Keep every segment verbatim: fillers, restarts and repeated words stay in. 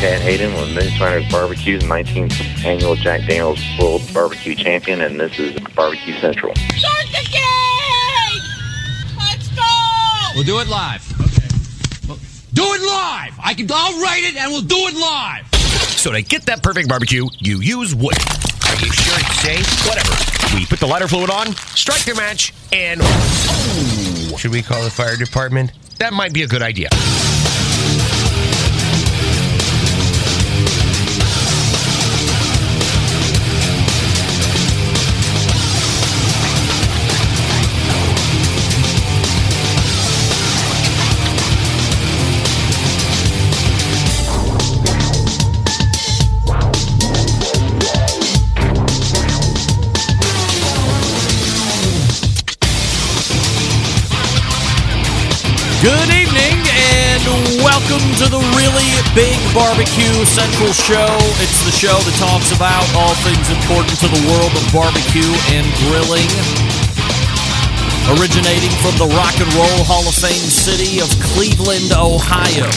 Chad Hayden with Minstrel's Barbecue's nineteenth Annual Jack Daniels World Barbecue Champion, and this is Barbecue Central. Start the game! Let's go! We'll do it live. Okay. Well, do it live! I can, I'll write it, and we'll do it live! So to get that perfect barbecue, you use wood. Are you sure it's safe? Whatever. We put the lighter fluid on, strike your match, and... Oh. Should we call the fire department? That might be a good idea. Good evening, and welcome to the really big Barbecue Central Show. It's the show that talks about all things important to the world of barbecue and grilling. Originating from the Rock and Roll Hall of Fame city of Cleveland, Ohio.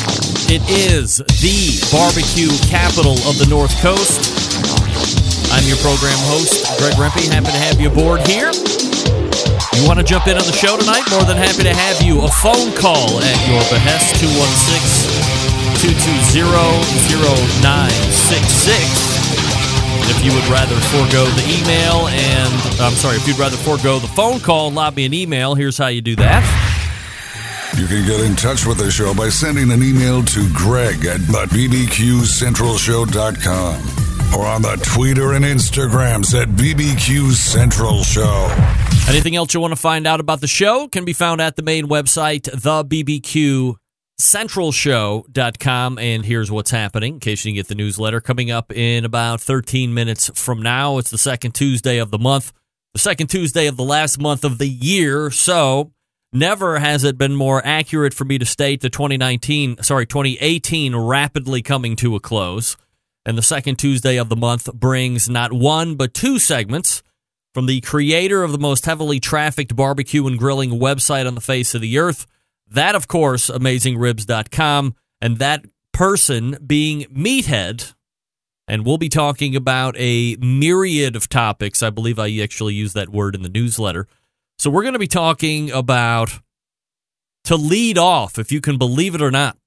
It is the barbecue capital of the North Coast. I'm your program host, Greg Rempe. Happy to have you aboard here. You want to jump in on the show tonight? More than happy to have you. A phone call at your behest, two one six, two two zero, zero nine six six. If you would rather forego the email and, I'm sorry, if you'd rather forego the phone call and lob me an email, here's how you do that. You can get in touch with the show by sending an email to Greg at b b q central show dot com. Or on the Twitter and Instagrams at B B Q Central Show. Anything else you want to find out about the show can be found at the main website, the b b q central show dot com. And here's what's happening, in case you didn't get the newsletter. Coming up in about thirteen minutes from now, it's the second Tuesday of the month, the second Tuesday of the last month of the year. So never has it been more accurate for me to state the twenty nineteen, sorry, twenty eighteen rapidly coming to a close. And the second Tuesday of the month brings not one, but two segments from the creator of the most heavily trafficked barbecue and grilling website on the face of the earth. That, of course, amazing ribs dot com, and that person being Meathead. And we'll be talking about a myriad of topics. I believe I actually used that word in the newsletter. So we're going to be talking about, to lead off, if you can believe it or not,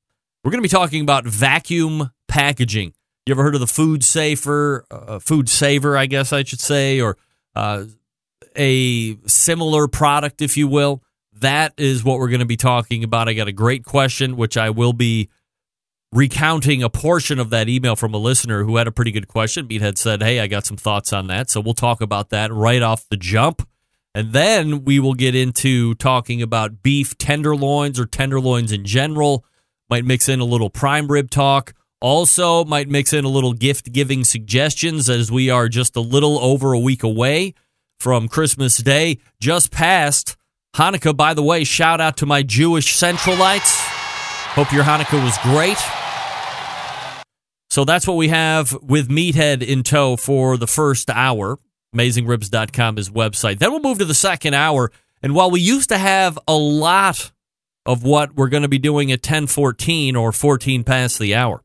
we're going to be talking about vacuum packaging. You ever heard of the food safer, uh, food saver, I guess I should say, or uh, a similar product, if you will? That is what we're going to be talking about. I got a great question, which I will be recounting a portion of that email from a listener who had a pretty good question. Meathead said, hey, I got some thoughts on that. So we'll talk about that right off the jump. And then we will get into talking about beef tenderloins or tenderloins in general. Might mix in a little prime rib talk. Also, might mix in a little gift-giving suggestions as we are just a little over a week away from Christmas Day. Just past Hanukkah, by the way, shout out to my Jewish Centralites. Hope your Hanukkah was great. So that's what we have with Meathead in tow for the first hour. amazing ribs dot com is website. Then we'll move to the second hour. And while we used to have a lot of what we're going to be doing at ten fourteen or fourteen past the hour,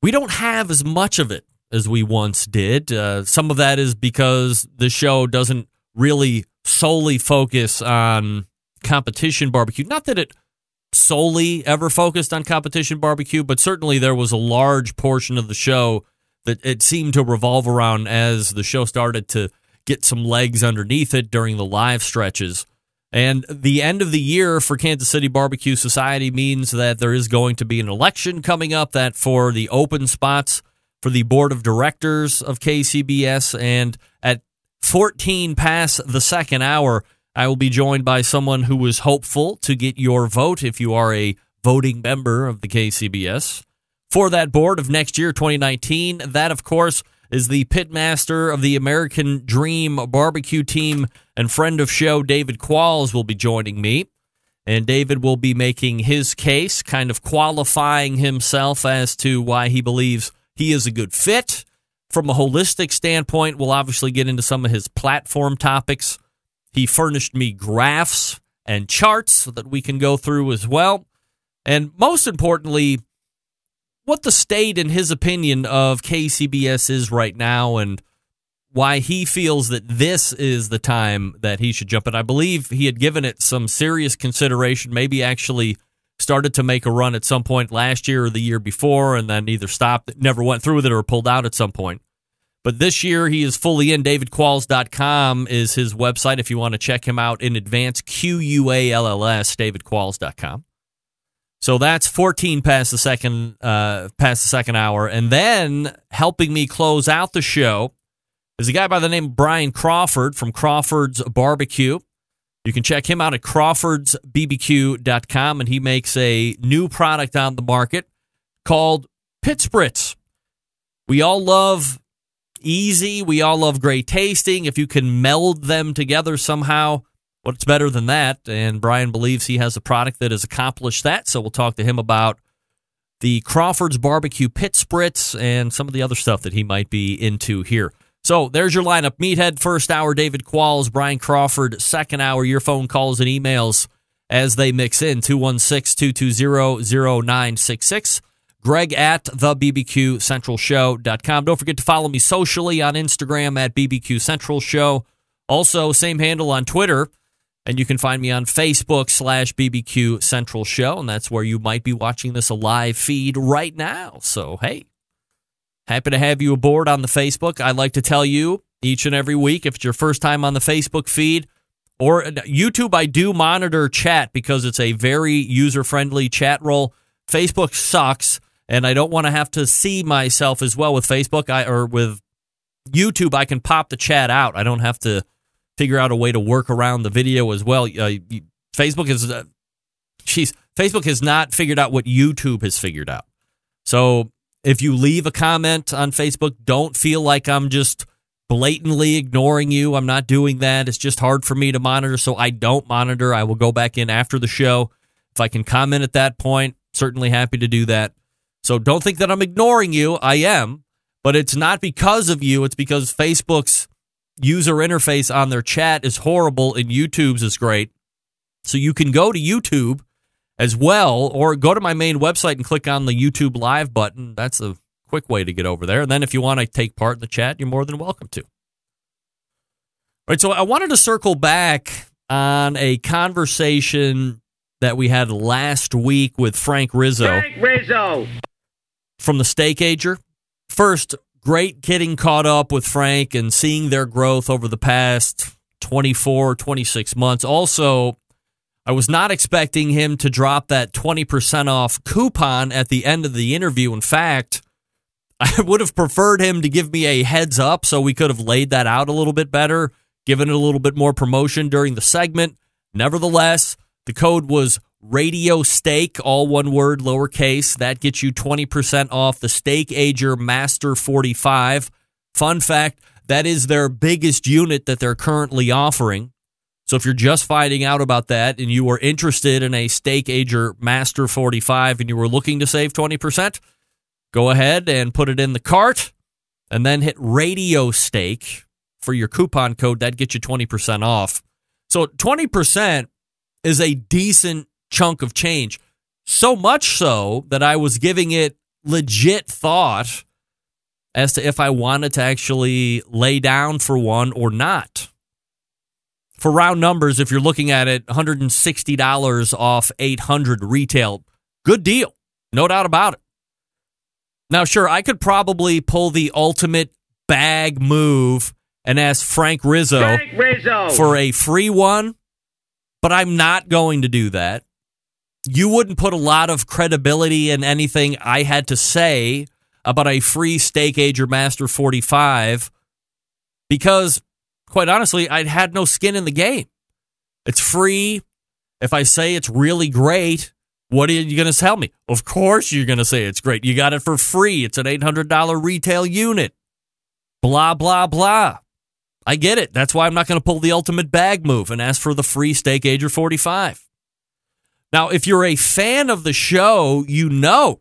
we don't have as much of it as we once did. Uh, some of that is because the show doesn't really solely focus on competition barbecue. Not that it solely ever focused on competition barbecue, but certainly there was a large portion of the show that it seemed to revolve around as the show started to get some legs underneath it during the live stretches. And the end of the year for Kansas City Barbecue Society means that there is going to be an election coming up, that for the open spots for the board of directors of K C B S. And at fourteen past the second hour, I will be joined by someone who is hopeful to get your vote, if you are a voting member of the K C B S, for that board of next year, twenty nineteen. That, of course, is the pitmaster of the American Dream Barbecue Team and friend of show, David Qualls, will be joining me. And David will be making his case, kind of qualifying himself as to why he believes he is a good fit. From a holistic standpoint, we'll obviously get into some of his platform topics. He furnished me graphs and charts that we can go through as well. And most importantly, what the state, in his opinion, of K C B S is right now and why he feels that this is the time that he should jump in. I believe he had given it some serious consideration, maybe actually started to make a run at some point last year or the year before, and then either stopped, never went through with it, or pulled out at some point. But this year he is fully in. David Qualls dot com is his website if you want to check him out in advance. Q U A L L S, David Qualls dot com. So that's fourteen past the second, uh, past the second hour. And then helping me close out the show is a guy by the name of Brian Crawford from Crawford's Barbecue. You can check him out at Crawfords B B Q dot com, and he makes a new product on the market called Pit Spritz. We all love easy. We all love great tasting. If you can meld them together somehow, what's better than that? And Brian believes he has a product that has accomplished that, so we'll talk to him about the Crawford's Barbecue Pit Spritz and some of the other stuff that he might be into here. So there's your lineup. Meathead, first hour, David Qualls, Brian Crawford, second hour. Your phone calls and emails as they mix in, two one six, two two zero, zero nine six six. Greg at the B B Q Central Show dot com. Don't forget to follow me socially on Instagram at B B Q Central Show. Also, same handle on Twitter. And you can find me on Facebook slash B B Q Central Show. And that's where you might be watching this a live feed right now. So, hey, happy to have you aboard on the Facebook. I like to tell you each and every week, if it's your first time on the Facebook feed or YouTube, I do monitor chat because it's a very user-friendly chat role. Facebook sucks. And I don't want to have to see myself as well with Facebook I, or with YouTube. I can pop the chat out. I don't have to figure out a way to work around the video as well. Uh, you, Facebook is, uh, geez, Facebook has not figured out what YouTube has figured out. So if you leave a comment on Facebook, don't feel like I'm just blatantly ignoring you. I'm not doing that. It's just hard for me to monitor, so I don't monitor. I will go back in after the show. If I can comment at that point, certainly happy to do that. So don't think that I'm ignoring you. I am, but it's not because of you. It's because Facebook's user interface on their chat is horrible and YouTube's is great. So you can go to YouTube as well, or go to my main website and click on the YouTube Live button. That's a quick way to get over there. And then if you want to take part in the chat, you're more than welcome to. All right, so I wanted to circle back on a conversation that we had last week with Frank Rizzo. Frank Rizzo! From the Steak Ager. First, great getting caught up with Frank and seeing their growth over the past twenty-four, twenty-six months. Also, I was not expecting him to drop that twenty percent off coupon at the end of the interview. In fact, I would have preferred him to give me a heads up so we could have laid that out a little bit better, given it a little bit more promotion during the segment. Nevertheless, the code was Radio Steak, all one word, lowercase. That gets you twenty percent off the Steak Ager Master forty-five. Fun fact, that is their biggest unit that they're currently offering. So if you're just finding out about that and you were interested in a Steak Ager Master forty-five and you were looking to save twenty percent, go ahead and put it in the cart and then hit Radio Steak for your coupon code. That gets you twenty percent off. So twenty percent is a decent chunk of change, so much so that I was giving it legit thought as to if I wanted to actually lay down for one or not. For round numbers, if you're looking at it, one hundred sixty dollars off eight hundred retail, good deal, no doubt about it. Now, sure, I could probably pull the ultimate bag move and ask Frank Rizzo, Frank Rizzo. for a free one, but I'm not going to do that. You wouldn't put a lot of credibility in anything I had to say about a free Steak Ager Master forty-five because, quite honestly, I had no skin in the game. It's free. If I say it's really great, what are you going to tell me? Of course you're going to say it's great. You got it for free. It's an eight hundred dollars retail unit. Blah, blah, blah. I get it. That's why I'm not going to pull the ultimate bag move and ask for the free Steak Ager forty-five. Now, if you're a fan of the show, you know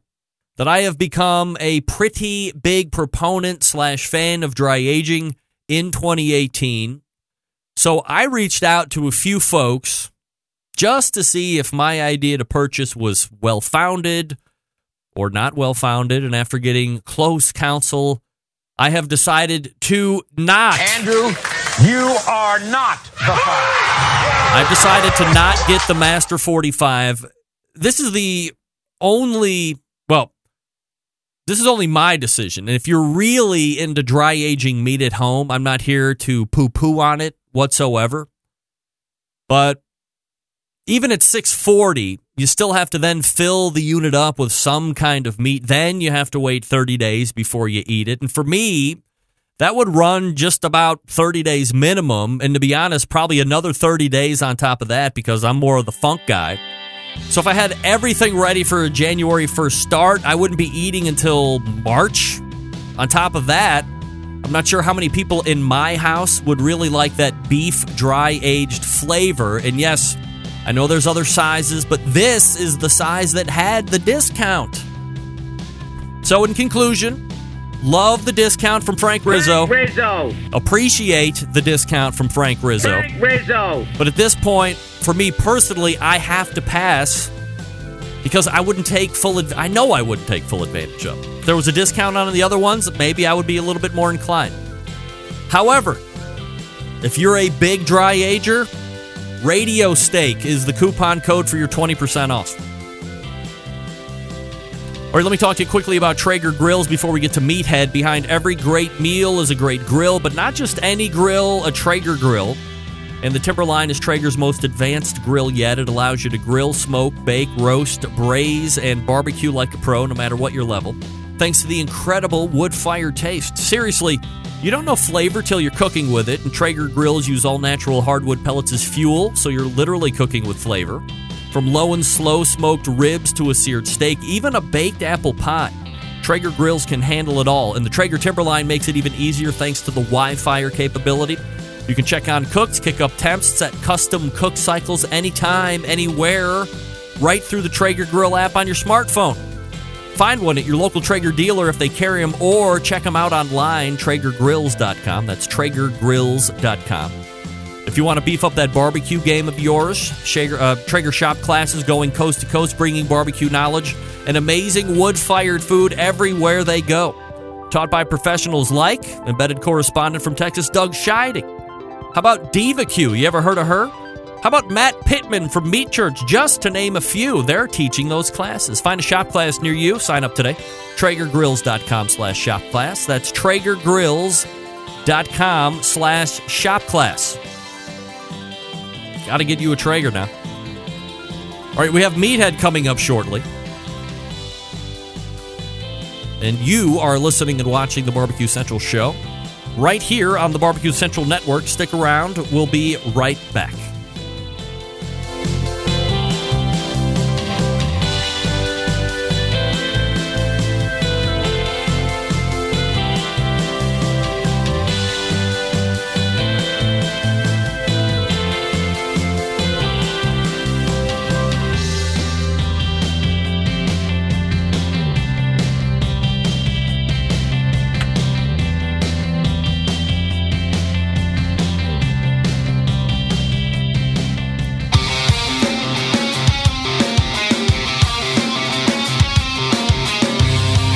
that I have become a pretty big proponent slash fan of dry aging in twenty eighteen. So I reached out to a few folks just to see if my idea to purchase was well-founded or not well-founded, and after getting close counsel, I have decided to not. Andrew, you are not the five. I've decided to not get the Master forty-five. This is the only, well, this is only my decision. And if you're really into dry aging meat at home, I'm not here to poo-poo on it whatsoever. But even at six forty, you still have to then fill the unit up with some kind of meat. Then you have to wait thirty days before you eat it. And for me, that would run just about thirty days minimum. And to be honest, probably another thirty days on top of that because I'm more of the funk guy. So if I had everything ready for a January first start, I wouldn't be eating until March. On top of that, I'm not sure how many people in my house would really like that beef dry-aged flavor. And yes, I know there's other sizes, but this is the size that had the discount. So in conclusion, love the discount from Frank Rizzo. Frank Rizzo. Appreciate the discount from Frank Rizzo. Frank Rizzo. But at this point, for me personally, I have to pass because I wouldn't take full adv- I know I wouldn't take full advantage of it. If there was a discount on the other ones, maybe I would be a little bit more inclined. However, if you're a big dry ager, Radio Steak is the coupon code for your twenty percent off. All right, let me talk to you quickly about Traeger Grills before we get to Meathead. Behind every great meal is a great grill, but not just any grill, a Traeger grill. And the Timberline is Traeger's most advanced grill yet. It allows you to grill, smoke, bake, roast, braise, and barbecue like a pro, no matter what your level, thanks to the incredible wood-fired taste. Seriously, you don't know flavor till you're cooking with it, and Traeger Grills use all-natural hardwood pellets as fuel, so you're literally cooking with flavor. From low and slow smoked ribs to a seared steak, even a baked apple pie, Traeger Grills can handle it all, and the Traeger Timberline makes it even easier thanks to the Wi-Fi capability. You can check on cooks, kick up temps, set custom cook cycles anytime, anywhere, right through the Traeger Grill app on your smartphone. Find one at your local Traeger dealer if they carry them, or check them out online, Traeger Grills dot com. That's Traeger Grills dot com. If you want to beef up that barbecue game of yours, Traeger, uh, Traeger shop classes going coast to coast, bringing barbecue knowledge and amazing wood-fired food everywhere they go. Taught by professionals like embedded correspondent from Texas, Doug Scheiding. How about Diva Q? You ever heard of her? How about Matt Pittman from Meat Church, just to name a few? They're teaching those classes. Find a shop class near you. Sign up today. TraegerGrills.com slash shop class. That's TraegerGrills.com slash shop class. Got to get you a Traeger now. All right, we have Meathead coming up shortly. And you are listening and watching the Barbecue Central Show right here on the Barbecue Central Network. Stick around. We'll be right back.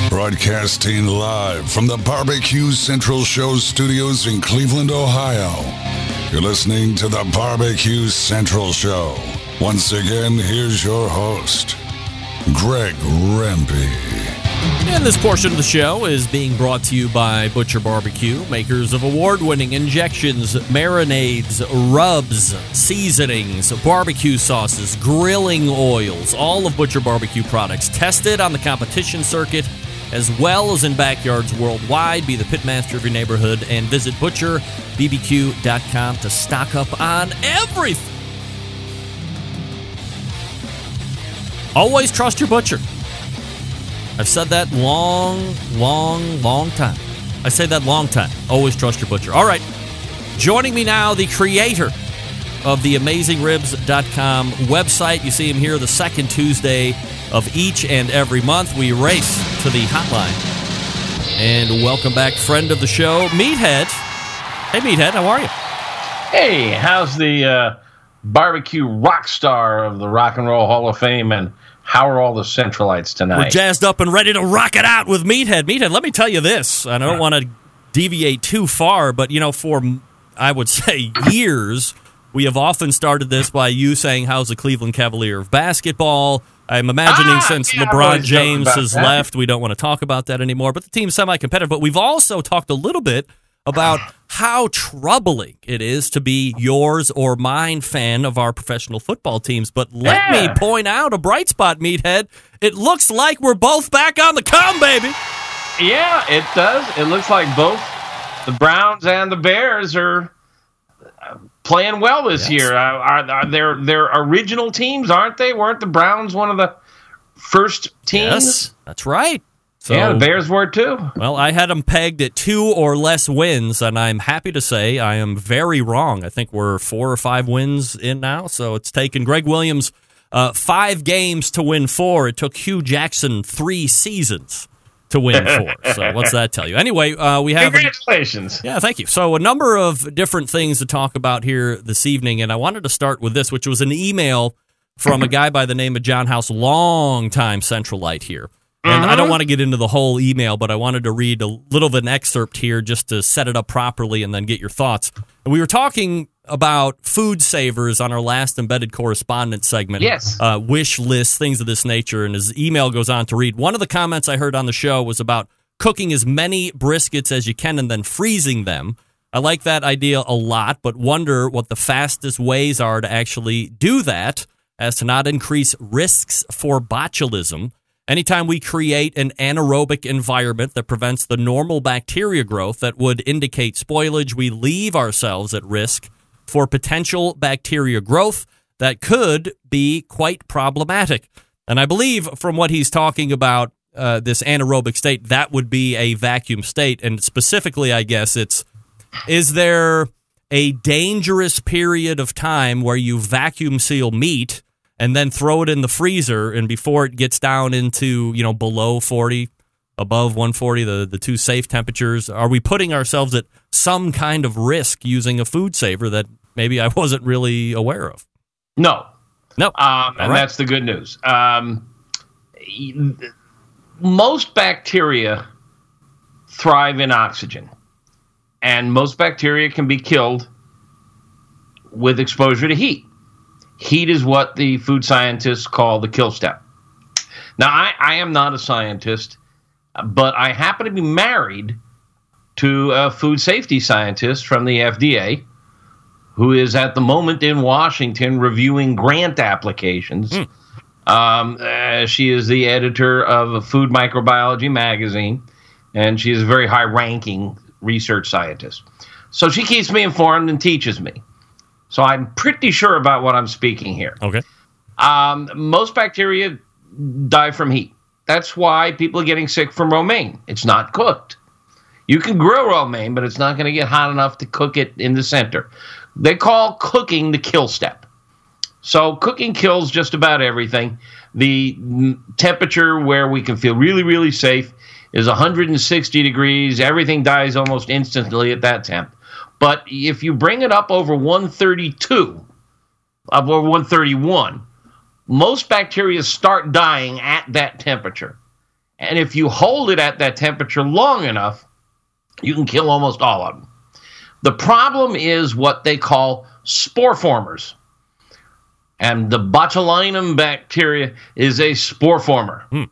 Broadcasting live from the Barbecue Central Show studios in Cleveland, Ohio. You're listening to the Barbecue Central Show. Once again, here's your host, Greg Rempe. And this portion of the show is being brought to you by Butcher Barbecue, makers of award-winning injections, marinades, rubs, seasonings, barbecue sauces, grilling oils, all of Butcher Barbecue products tested on the competition circuit, as well as in backyards worldwide. Be the pitmaster of your neighborhood and visit Butcher B B Q dot com to stock up on everything. Always trust your butcher. I've said that long, long, long time. I say that long time. Always trust your butcher. All right. Joining me now, the creator of the Amazing Ribs dot com website. You see him here the second Tuesday of each and every month. We race to the hotline. And welcome back, friend of the show, Meathead. Hey, Meathead, how are you? Hey, how's the uh, barbecue rock star of the Rock and Roll Hall of Fame and How are all the Centralites tonight? We're jazzed up and ready to rock it out with Meathead. Meathead, let me tell you this. I don't want to deviate too far, but, you know, for, I would say, years, we have often started this by you saying, how's the Cleveland Cavalier of basketball? I'm imagining ah, since yeah, LeBron James has that. left, we don't want to talk about that anymore. But the team's semi-competitive. But we've also talked a little bit about how troubling it is to be yours or mine fan of our professional football teams. But let yeah. me point out a bright spot, Meathead. It looks like we're both back on the come, baby. Yeah, it does. It looks like both the Browns and the Bears are playing well this yes. year. Are, are, are their, their original teams, aren't they? Weren't the Browns one of the first teams? Yes, that's right. So, yeah, the Bears were too. Well, I had them pegged at two or less wins, and I'm happy to say I am very wrong. I think we're four or five wins in now, so it's taken Greg Williams uh, five games to win four. It took Hugh Jackson three seasons to win four. So what's that tell you? Anyway, uh, we have... Congratulations. A, yeah, thank you. So a number of different things to talk about here this evening, and I wanted to start with this, which was an email from a guy by the name of John House, longtime Centralite here. And mm-hmm. I don't want to get into the whole email, but I wanted to read a little of an excerpt here just to set it up properly and then get your thoughts. We were talking about food savers on our last embedded correspondence segment. Yes. Uh, wish lists, things of this nature. And his email goes on to read, one of the comments I heard on the show was about cooking as many briskets as you can and then freezing them. I like that idea a lot, but wonder what the fastest ways are to actually do that as to not increase risks for botulism. Anytime we create an anaerobic environment that prevents the normal bacteria growth that would indicate spoilage, we leave ourselves at risk for potential bacteria growth that could be quite problematic. And I believe from what he's talking about, uh, this anaerobic state, that would be a vacuum state. And specifically, I guess it's, is there a dangerous period of time where you vacuum seal meat and then throw it in the freezer, and before it gets down into, you know, below forty, above one forty, the, the two safe temperatures, are we putting ourselves at some kind of risk using a food saver that maybe I wasn't really aware of? No. No. Um, and right. That's the good news. Um, most bacteria thrive in oxygen, and most bacteria can be killed with exposure to heat. Heat is what the food scientists call the kill step. Now, I, I am not a scientist, but I happen to be married to a food safety scientist from the F D A who is at the moment in Washington reviewing grant applications. Mm. Um, uh, she is the editor of a Food Microbiology magazine, and she is a very high-ranking research scientist. So she keeps me informed and teaches me. So I'm pretty sure about what I'm speaking here. Okay. Um, most bacteria die from heat. That's why people are getting sick from romaine. It's not cooked. You can grill romaine, but it's not going to get hot enough to cook it in the center. They call cooking the kill step. So cooking kills just about everything. The temperature where we can feel really, really safe is one hundred sixty degrees. Everything dies almost instantly at that temp. But if you bring it up over one thirty-two, up over one thirty-one, most bacteria start dying at that temperature. And if you hold it at that temperature long enough, you can kill almost all of them. The problem is what they call spore formers. And the botulinum bacteria is a spore former. Hmm.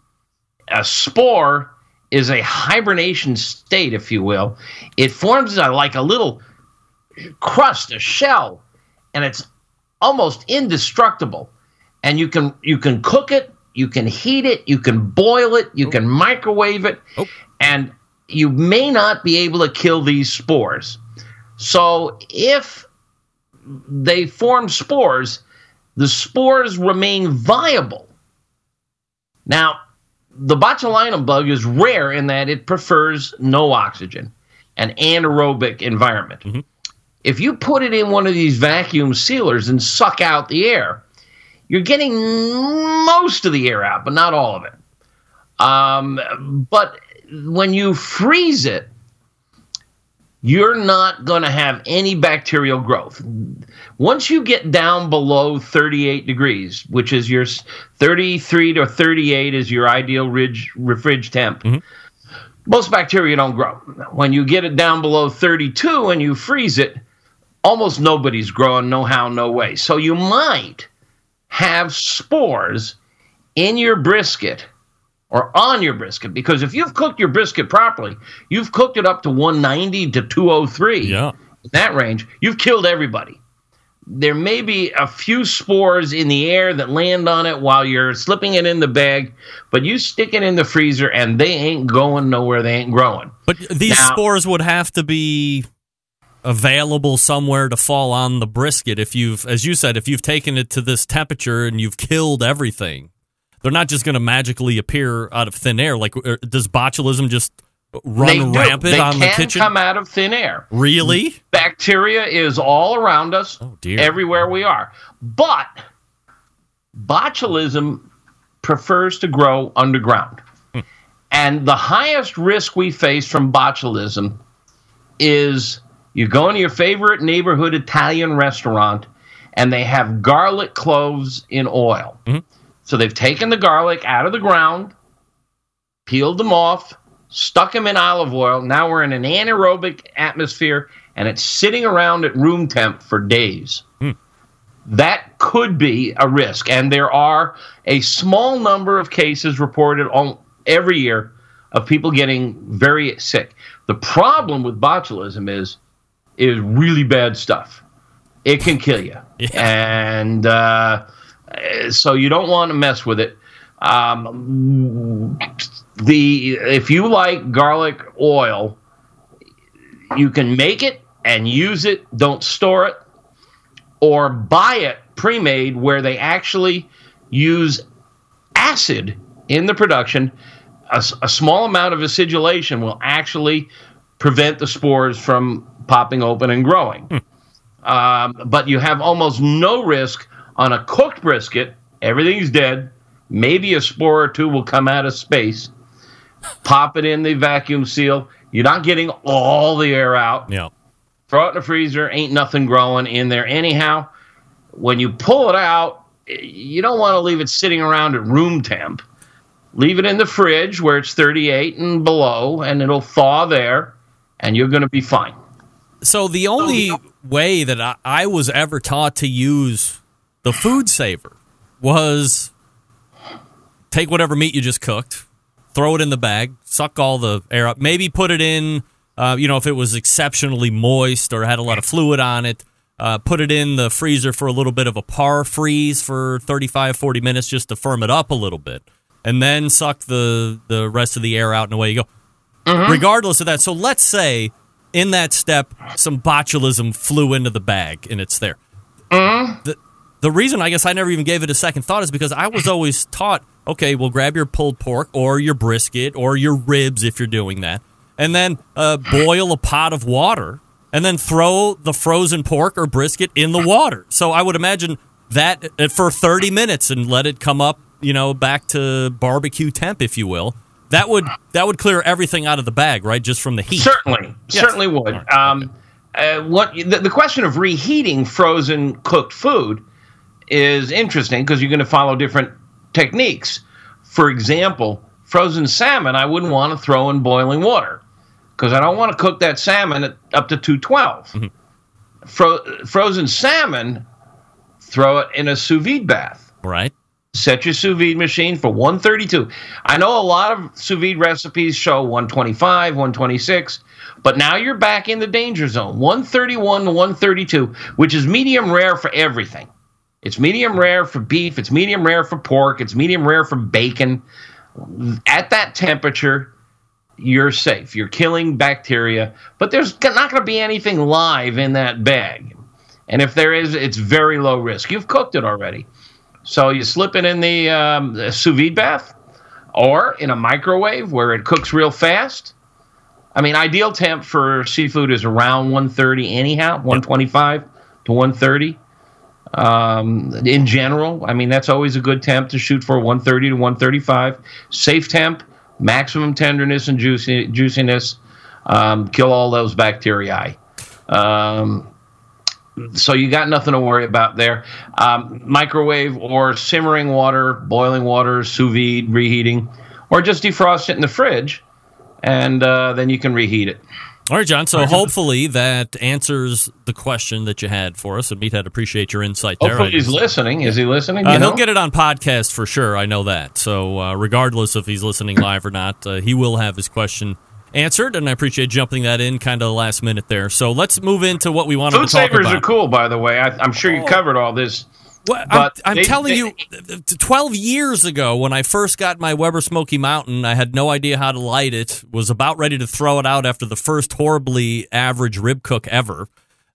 A spore is a hibernation state, if you will. It forms like a little crust, a shell, and it's almost indestructible. And you can you can cook it, you can heat it, you can boil it, you oh. can microwave it, oh. and you may not be able to kill these spores. So if they form spores, the spores remain viable. Now, the botulinum bug is rare in that it prefers no oxygen, an anaerobic environment. Mm-hmm. If you put it in one of these vacuum sealers and suck out the air, you're getting most of the air out, but not all of it. Um, but when you freeze it, you're not going to have any bacterial growth. Once you get down below thirty-eight degrees, which is your thirty-three to thirty-eight is your ideal ridge, fridge temp, mm-hmm. most bacteria don't grow. When you get it down below thirty-two and you freeze it, almost nobody's growing, no how, no way. So you might have spores in your brisket or on your brisket, because if you've cooked your brisket properly, you've cooked it up to one ninety to two oh three, yeah. in that range, you've killed everybody. There may be a few spores in the air that land on it while you're slipping it in the bag, but you stick it in the freezer and they ain't going nowhere, they ain't growing. But these now, spores would have to be available somewhere to fall on the brisket if you've, as you said, if you've taken it to this temperature and you've killed everything. They're not just going to magically appear out of thin air. Like, does botulism just run rampant they on the kitchen? They can come out of thin air. Really? Bacteria is all around us, oh, dear. everywhere we are. But botulism prefers to grow underground. Hmm. And the highest risk we face from botulism is you go into your favorite neighborhood Italian restaurant, and they have garlic cloves in oil. Mm-hmm. So they've taken the garlic out of the ground, peeled them off, stuck them in olive oil. Now we're in an anaerobic atmosphere, and it's sitting around at room temp for days. Hmm. That could be a risk. And there are a small number of cases reported on every year of people getting very sick. The problem with botulism is is really bad stuff. It can kill you. Yeah. And Uh, So you don't want to mess with it. Um, the if you like garlic oil, you can make it and use it. Don't store it, or buy it pre-made where they actually use acid in the production. A, a small amount of acidulation will actually prevent the spores from popping open and growing. Hmm. Um, but you have almost no risk. On a cooked brisket, everything's dead. Maybe a spore or two will come out of space. Pop it in the vacuum seal. You're not getting all the air out. Yeah. Throw it in the freezer. Ain't nothing growing in there anyhow. When you pull it out, you don't want to leave it sitting around at room temp. Leave it in the fridge where it's thirty-eight and below, and it'll thaw there, and you're going to be fine. So the only so, way that I, I was ever taught to use the food saver was take whatever meat you just cooked, throw it in the bag, suck all the air up, maybe put it in, uh, you know, if it was exceptionally moist or had a lot of fluid on it, uh, put it in the freezer for a little bit of a par freeze for thirty-five, forty minutes just to firm it up a little bit, and then suck the, the rest of the air out and away you go. Mm-hmm. Regardless of that, so let's say in that step some botulism flew into the bag and it's there. Mm-hmm. The, The reason I guess I never even gave it a second thought is because I was always taught, okay, well, grab your pulled pork or your brisket or your ribs if you're doing that, and then uh, boil a pot of water and then throw the frozen pork or brisket in the water. So I would imagine that for thirty minutes and let it come up, you know, back to barbecue temp, if you will. That would that would clear everything out of the bag, right, just from the heat. Certainly. Yes. Certainly would. Right. Um, uh, what the, the question of reheating frozen cooked food is interesting because you're going to follow different techniques. For example, frozen salmon, I wouldn't want to throw in boiling water because I don't want to cook that salmon at up to two twelve. Mm-hmm. Fro- frozen salmon, throw it in a sous vide bath. Right. Set your sous vide machine for one thirty-two. I know a lot of sous vide recipes show one twenty-five, one twenty-six, but now you're back in the danger zone, one thirty-one to one thirty-two, which is medium rare for everything. It's medium rare for beef. It's medium rare for pork. It's medium rare for bacon. At that temperature, you're safe. You're killing bacteria, but there's not going to be anything live in that bag. And if there is, it's very low risk. You've cooked it already. So you slip it in the um, sous vide bath or in a microwave where it cooks real fast. I mean, ideal temp for seafood is around one thirty anyhow, one twenty-five to one thirty. Um, in general, I mean, that's always a good temp to shoot for, one thirty to one thirty-five. Safe temp, maximum tenderness and juicy, juiciness. um, kill all those bacteria. Um, so you got nothing to worry about there. Um, microwave or simmering water, boiling water, sous vide, reheating, or just defrost it in the fridge, and uh, then you can reheat it. All right, John, so hopefully that answers the question that you had for us, and Meathead, appreciate your insight there. Hopefully he's listening. Is he listening? Uh, he'll get it on podcast for sure, I know that. So uh, regardless if he's listening live or not, uh, he will have his question answered, and I appreciate jumping that in kind of last minute there. So let's move into what we wanted to talk about. Food savers are cool, by the way. I, I'm sure you covered all this. Well, I'm, I'm they, telling they, you, twelve years ago when I first got my Weber Smoky Mountain, I had no idea how to light it, was about ready to throw it out after the first horribly average rib cook ever.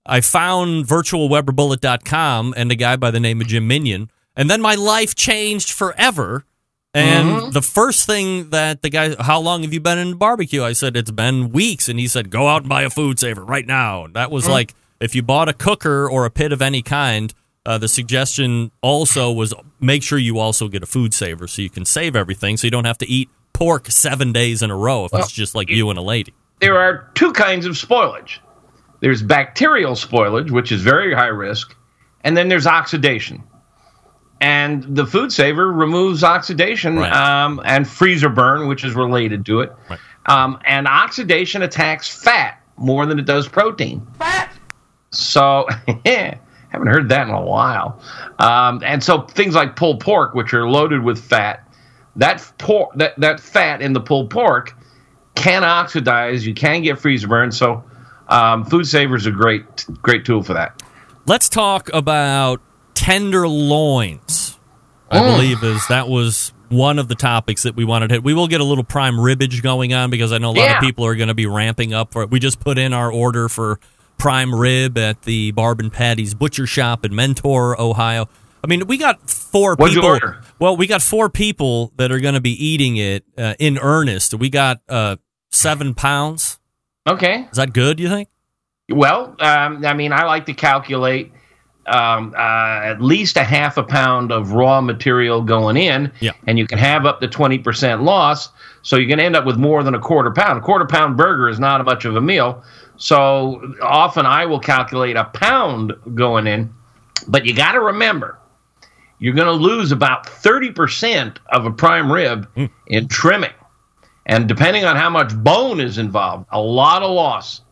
I found virtual weber bullet dot com and a guy by the name of Jim Minion, and then my life changed forever. And mm-hmm. the first thing that the guy, how long have you been in barbecue? I said, it's been weeks. And he said, go out and buy a food saver right now. And that was mm-hmm. like, if you bought a cooker or a pit of any kind, Uh, the suggestion also was make sure you also get a food saver so you can save everything so you don't have to eat pork seven days in a row if well, it's just like you and a lady. There are two kinds of spoilage. There's bacterial spoilage, which is very high risk, and then there's oxidation. And the food saver removes oxidation right. um, and freezer burn, which is related to it. Right. Um, and oxidation attacks fat more than it does protein. Fat! So, yeah. Haven't heard that in a while. Um, and so things like pulled pork, which are loaded with fat, that, por- that that fat in the pulled pork can oxidize. You can get freezer burn. So um, food saver is a great, great tool for that. Let's talk about tenderloins. I mm. believe is that was one of the topics that we wanted to hit. We will get a little prime ribbage going on because I know a lot yeah. of people are going to be ramping up for it. We just put in our order for prime rib at the Barb and Patty's Butcher Shop in Mentor, Ohio. I mean, we got four What'd people. You order? Well, we got four people that are going to be eating it uh, in earnest. We got uh, seven pounds. Okay, is that good? You think? Well, um, I mean, I like to calculate um, uh, at least a half a pound of raw material going in, yeah. and you can have up to twenty percent loss. So you can end up with more than a quarter pound. A quarter pound burger is not much of a meal. So often I will calculate a pound going in, but you got to remember, you're going to lose about thirty percent of a prime rib mm. in trimming. And depending on how much bone is involved, a lot of loss.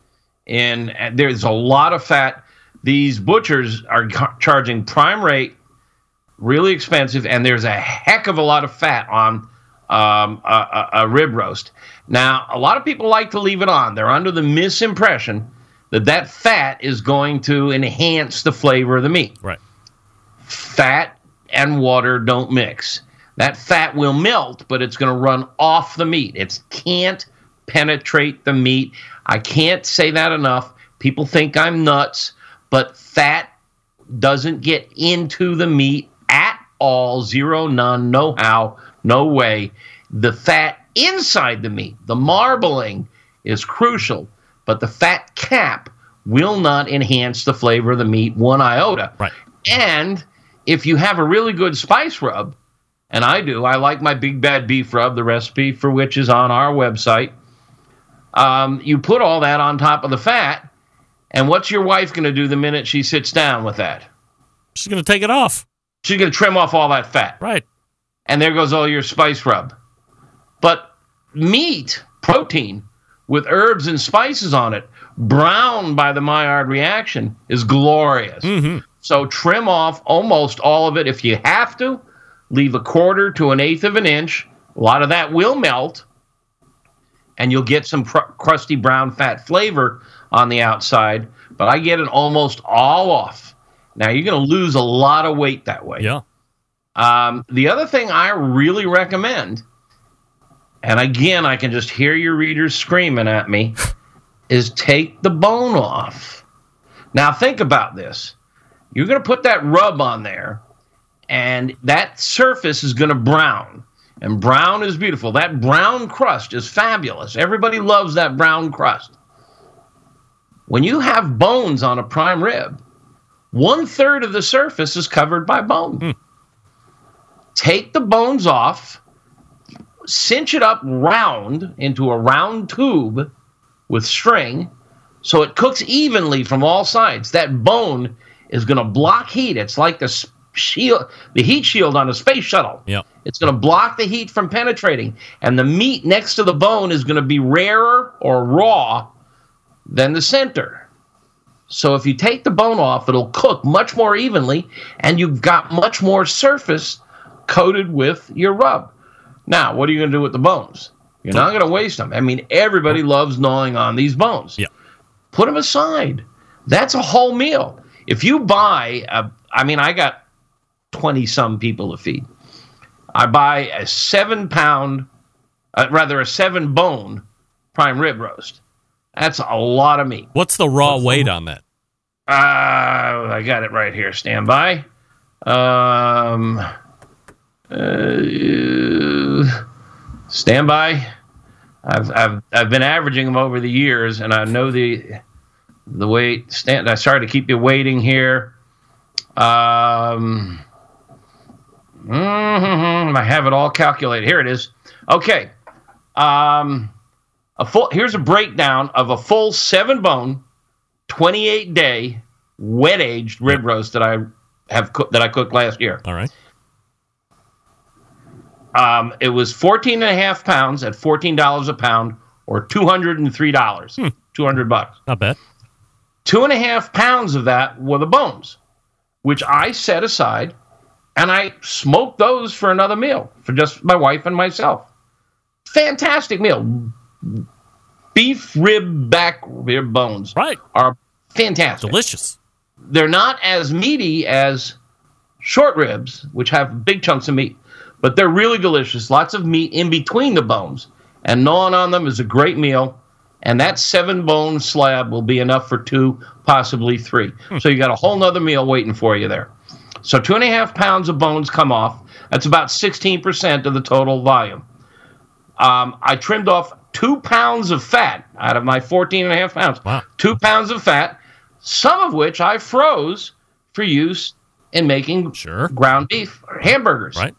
And there's a lot of fat. These butchers are charging prime rate, really expensive, and there's a heck of a lot of fat on Um, a, a, a rib roast. Now, a lot of people like to leave it on. They're under the misimpression that that fat is going to enhance the flavor of the meat. Right. Fat and water don't mix. That fat will melt, but it's going to run off the meat. It can't penetrate the meat. I can't say that enough. People think I'm nuts, but fat doesn't get into the meat at all. Zero, none, no how. No way. The fat inside the meat, the marbling, is crucial, but the fat cap will not enhance the flavor of the meat one iota. Right. And if you have a really good spice rub, and I do, I like my Big Bad Beef Rub, the recipe for which is on our website, um, you put all that on top of the fat, and what's your wife going to do the minute she sits down with that? She's going to take it off. She's going to trim off all that fat. Right. And there goes all your spice rub. But meat, protein, with herbs and spices on it, browned by the Maillard reaction, is glorious. Mm-hmm. So trim off almost all of it. If you have to, leave a quarter to an eighth of an inch. A lot of that will melt, and you'll get some pr- crusty brown fat flavor on the outside. But I get it almost all off. Now, you're going to lose a lot of weight that way. Yeah. Um, the other thing I really recommend, and again, I can just hear your readers screaming at me, is take the bone off. Now, think about this. You're going to put that rub on there, and that surface is going to brown. And brown is beautiful. That brown crust is fabulous. Everybody loves that brown crust. When you have bones on a prime rib, one-third of the surface is covered by bone. Mm. Take the bones off, cinch it up round into a round tube with string, so it cooks evenly from all sides. That bone is going to block heat. It's like the shield, the heat shield on a space shuttle. Yep. It's going to block the heat from penetrating, and the meat next to the bone is going to be rarer or raw than the center. So if you take the bone off, it'll cook much more evenly, and you've got much more surface coated with your rub. Now, what are you going to do with the bones? You're not going to waste them. I mean, everybody loves gnawing on these bones. Yeah. Put them aside. That's a whole meal. If you buy, a, I mean, I got twenty-some people to feed. I buy a seven-pound, uh, rather a seven-bone prime rib roast. That's a lot of meat. What's the raw What's weight the, on that? Uh, I got it right here. Stand by. Um, uh, stand by. I've I've I've been averaging them over the years, and I know the the weight. Stand. I sorry to keep you waiting here. Um, mm-hmm, I have it all calculated. Here it is. Okay. Um. A full, here's a breakdown of a full seven-bone, twenty-eight day, wet-aged rib roast that I have co- that I cooked last year. All right. Um, it was fourteen and a half pounds at fourteen dollars a pound, or two hundred three dollars, hmm. two hundred bucks. Not bad. Two and a half pounds of that were the bones, which I set aside, and I smoked those for another meal for just my wife and myself. Fantastic meal. Beef rib back rib bones right. are fantastic. Delicious. They're not as meaty as short ribs, which have big chunks of meat, but they're really delicious. Lots of meat in between the bones, and gnawing on them is a great meal, and that seven-bone slab will be enough for two, possibly three. Hmm. So you got a whole nother meal waiting for you there. So two and a half pounds of bones come off. That's about sixteen percent of the total volume. Um, I trimmed off two pounds of fat out of my fourteen and a half pounds. Wow. Two pounds of fat, some of which I froze for use in making sure. ground beef or hamburgers. Right.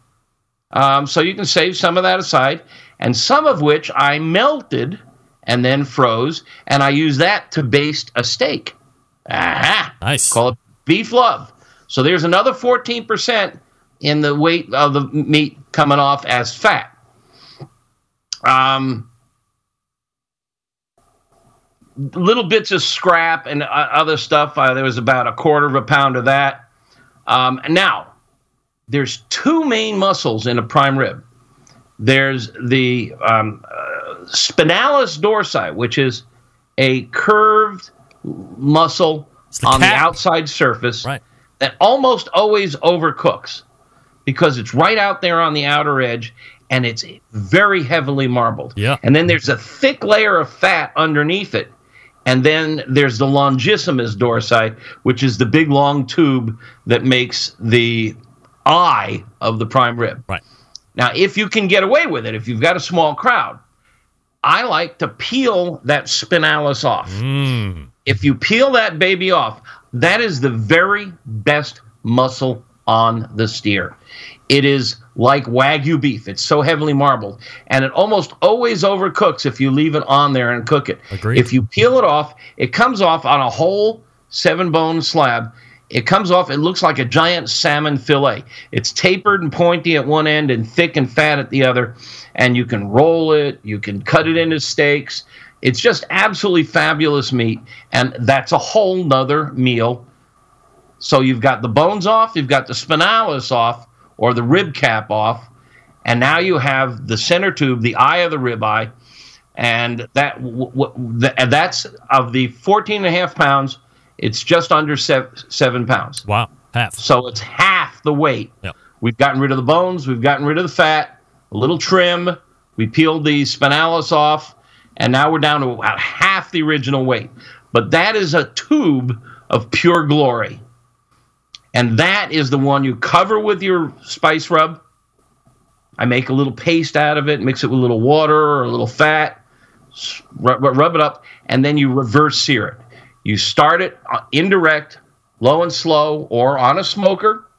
Um, so you can save some of that aside, and some of which I melted and then froze, and I use that to baste a steak. Aha! Nice. Call it beef love. So there's another fourteen percent in the weight of the meat coming off as fat. Um... Little bits of scrap and uh, other stuff. Uh, there was about a quarter of a pound of that. Um, now, there's two main muscles in a prime rib. There's the um, uh, spinalis dorsi, which is a curved muscle the on cat. the outside surface right. that almost always overcooks because it's right out there on the outer edge, and it's very heavily marbled. Yeah. And then there's a thick layer of fat underneath it. And then there's the longissimus dorsi, which is the big long tube that makes the eye of the prime rib. Right. Now, if you can get away with it, if you've got a small crowd, I like to peel that spinalis off. Mm. If you peel that baby off, that is the very best muscle on the steer. It is like Wagyu beef. It's so heavily marbled, and it almost always overcooks if you leave it on there and cook it. Agreed. If you peel it off, it comes off on a whole seven-bone slab. It comes off. It looks like a giant salmon fillet. It's tapered and pointy at one end and thick and fat at the other, and you can roll it. You can cut it into steaks. It's just absolutely fabulous meat, and that's a whole nother meal. So you've got the bones off. You've got the spinalis off, or the rib cap off, and now you have the center tube, the eye of the rib eye, and that w- w- th- that's of the fourteen and a half pounds, it's just under sev- seven pounds. Wow, half. So it's half the weight. Yep. We've gotten rid of the bones, we've gotten rid of the fat, a little trim, we peeled the spinalis off, and now we're down to about half the original weight. But that is a tube of pure glory. And that is the one you cover with your spice rub. I make a little paste out of it, mix it with a little water or a little fat, rub, rub it up, and then you reverse sear it. You start it indirect, low and slow, or on a smoker,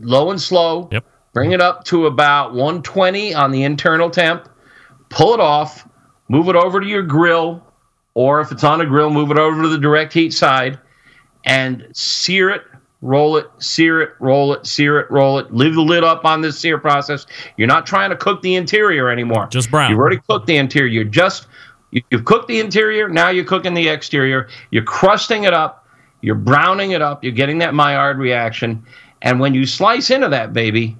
low and slow. Yep. Bring it up to about one twenty on the internal temp, pull it off, move it over to your grill, or if it's on a grill, move it over to the direct heat side, and sear it, roll it, sear it, roll it, sear it, roll it. Leave the lid up on this sear process. You're not trying to cook the interior anymore. Just brown. You've already cooked the interior. You're just, you've cooked the interior, now you're cooking the exterior. You're crusting it up. You're browning it up. You're getting that Maillard reaction. And when you slice into that baby,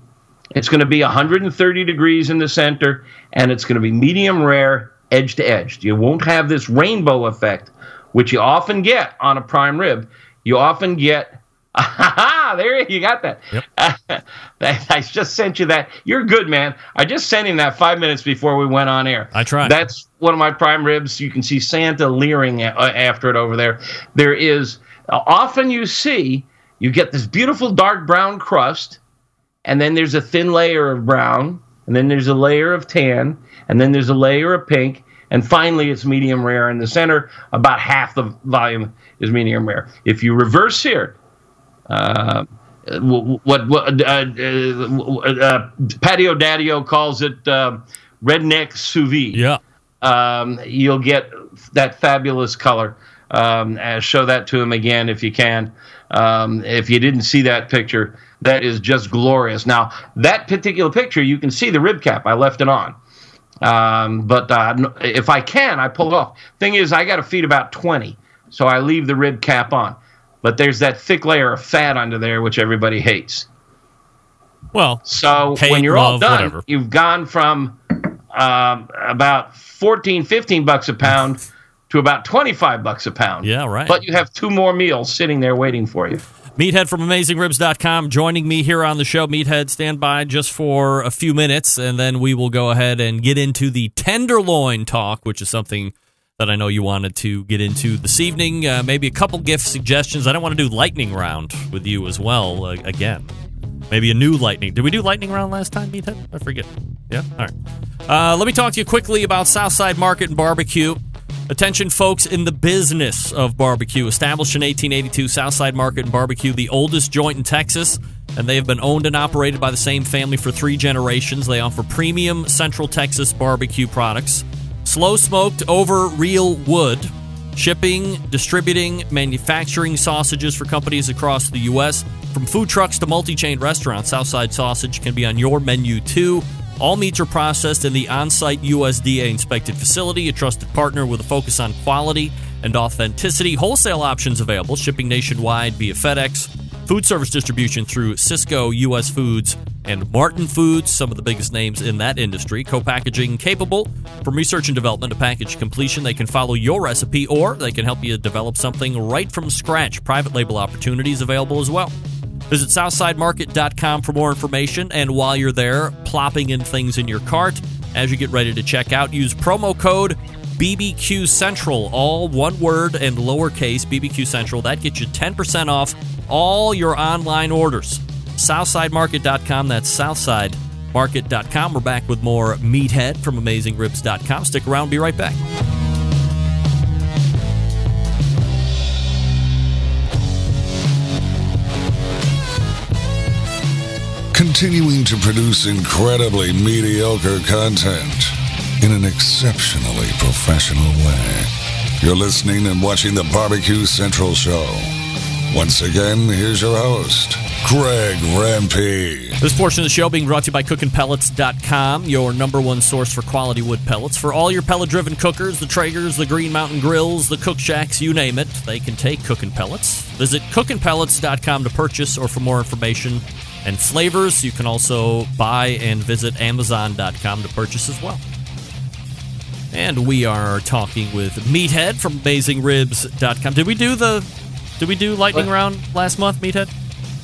it's going to be one hundred thirty degrees in the center, and it's going to be medium rare, edge to edge. You won't have this rainbow effect, which you often get on a prime rib. You often get, ah, there you got that. Yep. Uh, I just sent you that. You're good, man. I just sent him that five minutes before we went on air. I tried. That's one of my prime ribs. You can see Santa leering after it over there. There is, uh, often you see, you get this beautiful dark brown crust, and then there's a thin layer of brown, and then there's a layer of tan, and then there's a layer of pink, and finally it's medium rare in the center. About half the volume is medium rare. If you reverse sear, uh, what, what uh, uh, uh, Patio Daddio calls it uh, redneck sous vide. Yeah, um, you'll get that fabulous color. Um, show that to him again if you can. Um, if you didn't see that picture, that is just glorious. Now, that particular picture, you can see the rib cap. I left it on. Um, but uh, if I can, I pull it off. Thing is, I got to feed about twenty, so I leave the rib cap on. But there's that thick layer of fat under there, which everybody hates. Well, so hate, when you're love, all done, whatever. You've gone from um, about fourteen, fifteen bucks a pound to about twenty-five bucks a pound. Yeah, right. But you have two more meals sitting there waiting for you. Meathead from Amazing Ribs dot com joining me here on the show. Meathead, stand by just for a few minutes, and then we will go ahead and get into the tenderloin talk, which is something that I know you wanted to get into this evening. Uh, maybe a couple gift suggestions. I don't want to do lightning round with you as well uh, again. Maybe a new lightning. Did we do lightning round last time, Meathead? I forget. Yeah? All right. Uh, let me talk to you quickly about Southside Market and Barbecue. Attention, folks in the business of barbecue. Established in eighteen eighty-two, Southside Market and Barbecue, the oldest joint in Texas, and they have been owned and operated by the same family for three generations. They offer premium Central Texas barbecue products, slow-smoked over real wood, shipping, distributing, manufacturing sausages for companies across the U S From food trucks to multi-chain restaurants, Southside Sausage can be on your menu, too. All meats are processed in the on-site U S D A-inspected facility, a trusted partner with a focus on quality and authenticity. Wholesale options available, shipping nationwide via FedEx. Food service distribution through Cisco, U S Foods, and Martin Foods, some of the biggest names in that industry. Co-packaging capable from research and development to package completion. They can follow your recipe, or they can help you develop something right from scratch. Private label opportunities available as well. Visit Southside Market dot com for more information, and while you're there, plopping in things in your cart, as you get ready to check out, use promo code B B Q Central, all one word and lowercase, B B Q Central. That gets you ten percent off all your online orders. Southside Market dot com, that's Southside Market dot com. We're back with more Meathead from Amazing Ribs dot com. Stick around, be right back. Continuing to produce incredibly mediocre content in an exceptionally professional way. You're listening and watching the Barbecue Central Show. Once again, here's your host, Greg Rempe. This portion of the show being brought to you by Cookin Pellets dot com, your number one source for quality wood pellets. For all your pellet-driven cookers, the Traegers, the Green Mountain Grills, the Cook Shacks, you name it, they can take Cookin' Pellets. Visit Cookin Pellets dot com to purchase or for more information and flavors. You can also buy and visit Amazon dot com to purchase as well. And we are talking with Meathead from Amazing Ribs dot com. Did we do the did we do lightning what? round last month, Meathead?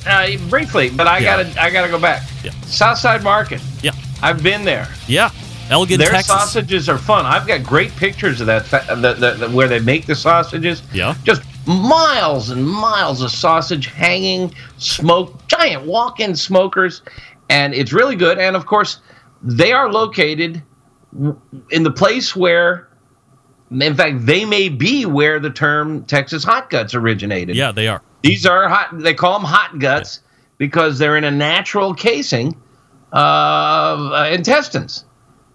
Uh, briefly, but I yeah. gotta I gotta go back. Yeah. Southside Market. Yeah, I've been there. Yeah, Elgin, Their Texas. Sausages are fun. I've got great pictures of that the, the, the, where they make the sausages. Yeah, just miles and miles of sausage hanging, smoke, giant walk-in smokers, and it's really good. And of course, they are located in the place where, in fact, they may be where the term Texas hot guts originated. Yeah, they are. These are hot. They call them hot guts because they're in a natural casing of uh, intestines.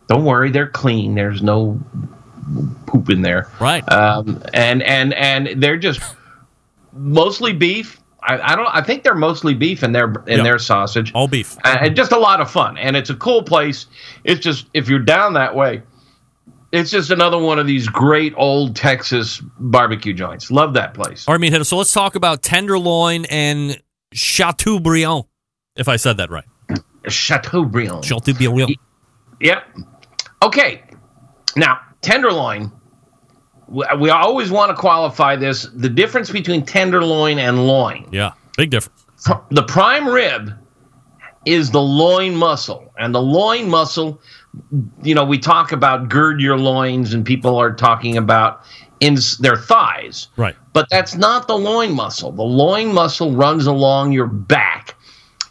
Don't worry, they're clean. There's no poop in there. Right. Um, and, and, and they're just mostly beef. I, I don't. I think they're mostly beef in their in yep. their sausage. All beef. And just a lot of fun. And it's a cool place. It's just, if you're down that way, it's just another one of these great old Texas barbecue joints. Love that place. All right, Meathead, so let's talk about tenderloin and Chateaubriand, if I said that right. Chateaubriand. Chateaubriand. Yep. Okay. Now, tenderloin, we always want to qualify this, the difference between tenderloin and loin. Yeah, big difference. The prime rib is the loin muscle, and the loin muscle, you know, we talk about gird your loins, and people are talking about in their thighs. Right. But that's not the loin muscle. The loin muscle runs along your back.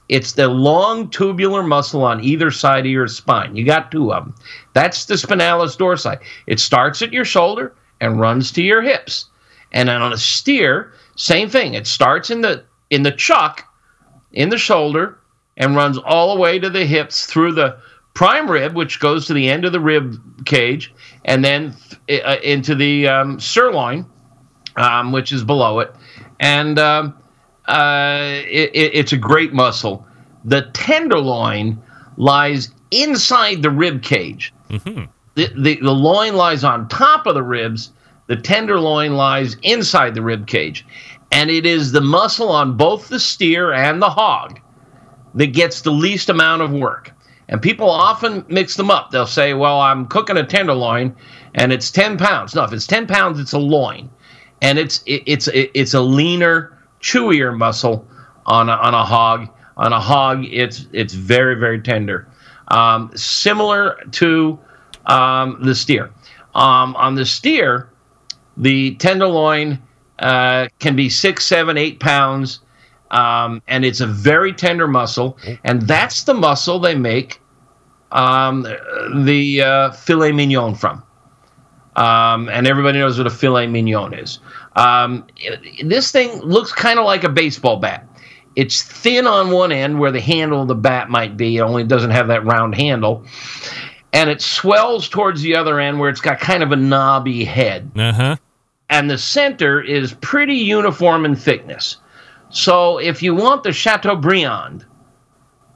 It's the long tubular muscle on either side of your spine. You got two of them. That's the spinalis dorsi. It starts at your shoulder and runs to your hips. And then on a steer, same thing. It starts in the in the chuck, in the shoulder, and runs all the way to the hips through the prime rib, which goes to the end of the rib cage, and then th- uh, into the um, sirloin, um, which is below it. And um, uh, it, it, it's a great muscle. The tenderloin lies inside the rib cage. Mm-hmm. The, the, the loin lies on top of the ribs. The tenderloin lies inside the rib cage. And it is the muscle on both the steer and the hog that gets the least amount of work. And people often mix them up. They'll say, well, I'm cooking a tenderloin, and it's ten pounds. No, if it's ten pounds, it's a loin. And it's it, it's it, it's a leaner, chewier muscle on a, on a hog. On a hog, it's it's very, very tender. Um, similar to um, the steer. Um, on the steer, the tenderloin uh, can be six, seven, eight pounds. Um, and it's a very tender muscle, and that's the muscle they make um, the uh, filet mignon from. Um, and everybody knows what a filet mignon is. Um, it, this thing looks kind of like a baseball bat. It's thin on one end where the handle of the bat might be, only it doesn't have that round handle. And it swells towards the other end where it's got kind of a knobby head. Uh-huh. And the center is pretty uniform in thickness. So if you want the Chateaubriand,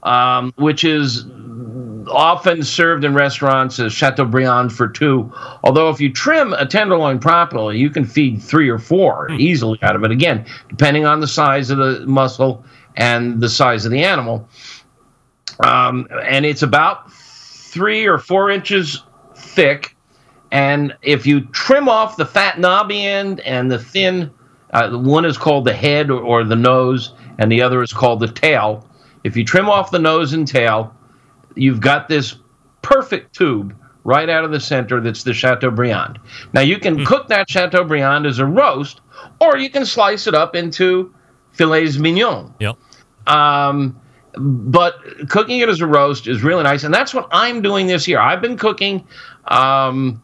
um, which is often served in restaurants as Chateaubriand for two, although if you trim a tenderloin properly, you can feed three or four easily out of it, again, depending on the size of the muscle and the size of the animal. Um, and it's about three or four inches thick. And if you trim off the fat knobby end and the thin Uh, one is called the head or, or the nose, and the other is called the tail. If you trim off the nose and tail, you've got this perfect tube right out of the center that's the Chateaubriand. Now, you can mm. cook that Chateaubriand as a roast, or you can slice it up into filets mignon. Yep. Um, but cooking it as a roast is really nice, and that's what I'm doing this year. I've been cooking um,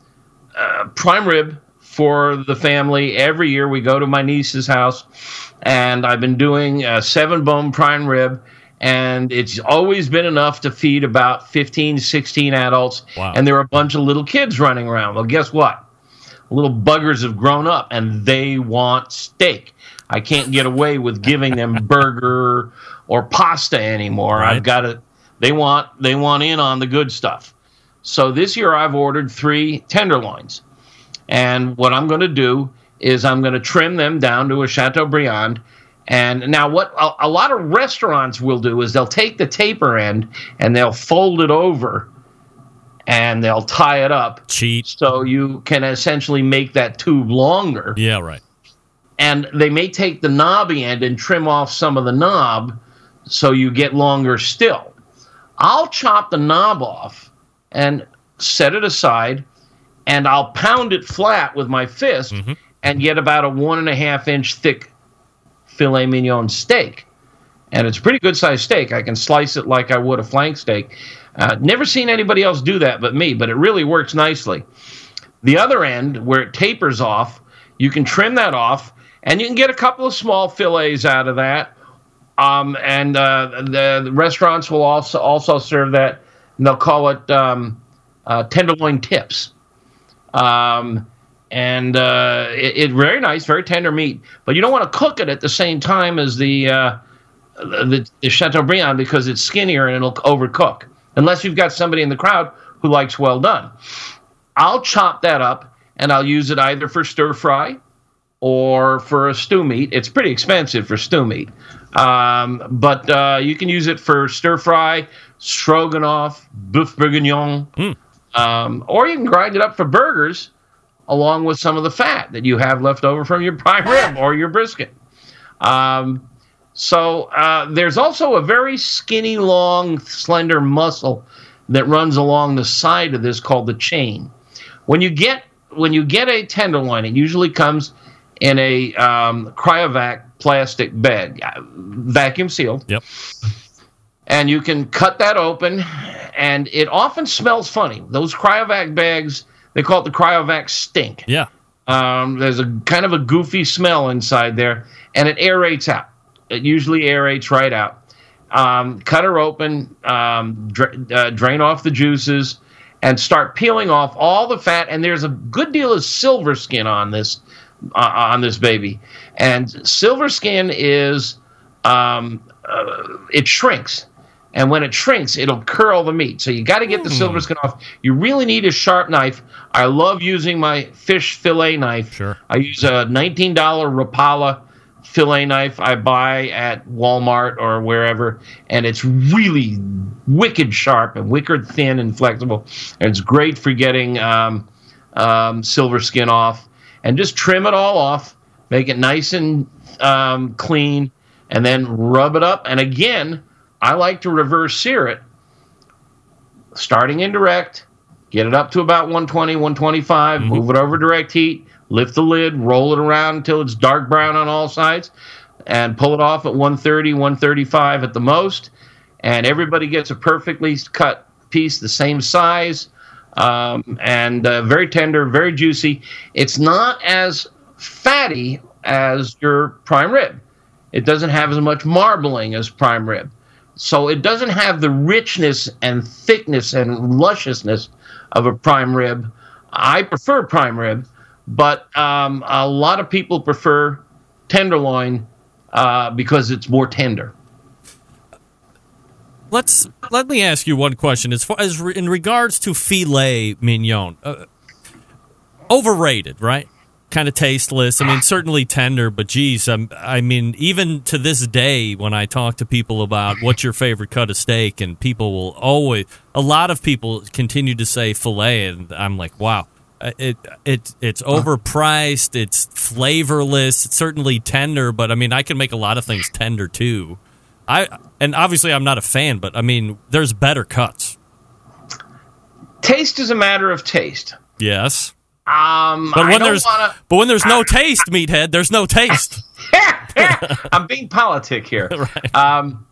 uh, prime rib for the family. Every year we go to my niece's house, and I've been doing a seven-bone prime rib, and it's always been enough to feed about fifteen, sixteen adults, wow. and there are a bunch of little kids running around. Well, guess what? Little buggers have grown up, and they want steak. I can't get away with giving them burger or pasta anymore. Right. I've got to. They want. They want in on the good stuff. So this year I've ordered three tenderloins. And what I'm going to do is I'm going to trim them down to a Chateaubriand. And now what a, a lot of restaurants will do is they'll take the taper end and they'll fold it over and they'll tie it up. Cheat. So you can essentially make that tube longer. Yeah, right. And they may take the knobby end and trim off some of the knob so you get longer still. I'll chop the knob off and set it aside. And I'll pound it flat with my fist mm-hmm. and get about a one and a half inch thick filet mignon steak. And it's a pretty good-sized steak. I can slice it like I would a flank steak. Uh, never seen anybody else do that but me, but it really works nicely. The other end, where it tapers off, you can trim that off, and you can get a couple of small fillets out of that. Um, and uh, the, the restaurants will also, also serve that, and they'll call it um, uh, tenderloin tips. Um, and uh, it, it very nice, very tender meat. But you don't want to cook it at the same time as the uh, the, the Chateaubriand because it's skinnier and it'll overcook. Unless you've got somebody in the crowd who likes well done. I'll chop that up and I'll use it either for stir fry or for a stew meat. It's pretty expensive for stew meat. Um, but uh, you can use it for stir fry, stroganoff, boeuf bourguignon, mm. um, or you can grind it up for burgers along with some of the fat that you have left over from your prime rib or your brisket. Um, so uh, there's also a very skinny, long, slender muscle that runs along the side of this called the chain. When you get when you get a tenderloin, it usually comes in a um, cryovac plastic bag, vacuum sealed. Yep. And you can cut that open, and it often smells funny. Those cryovac bags, they call it the cryovac stink. Yeah. Um, there's a kind of a goofy smell inside there, and it aerates out. It usually aerates right out. Um, cut her open, um, dra- uh, drain off the juices, and start peeling off all the fat. And there's a good deal of silver skin on this uh, on this baby. And silver skin is um, uh, it shrinks, and when it shrinks, it'll curl the meat. So you got to get mm. the silver skin off. You really need a sharp knife. I love using my fish fillet knife. Sure, I use a nineteen dollar Rapala fillet knife I buy at Walmart or wherever, and it's really wicked sharp and wicked thin and flexible, and it's great for getting um, um, silver skin off. And just trim it all off, make it nice and um, clean, and then rub it up. And again, I like to reverse sear it, starting indirect, get it up to about one twenty, one twenty-five, mm-hmm. move it over direct heat, lift the lid, roll it around until it's dark brown on all sides, and pull it off at one thirty, one thirty-five at the most. And everybody gets a perfectly cut piece, the same size, um, and uh, very tender, very juicy. It's not as fatty as your prime rib. It doesn't have as much marbling as prime rib. So it doesn't have the richness and thickness and lusciousness of a prime rib. I prefer prime rib. But um, a lot of people prefer tenderloin uh, because it's more tender. Let's let me ask you one question. As far as re- in regards to filet mignon, uh, overrated, right? Kind of tasteless. I mean, certainly tender, but geez, I'm, I mean, even to this day, when I talk to people about what's your favorite cut of steak, and people will always, a lot of people continue to say filet, and I'm like, wow. It it it's overpriced. It's flavorless. It's certainly tender, but I mean, I can make a lot of things tender too. I and obviously I'm not a fan, but I mean, there's better cuts. Taste is a matter of taste. Yes. Um. But when there's wanna, but when there's no I, taste, meathead, there's no taste. I'm being politic here. Right. Um.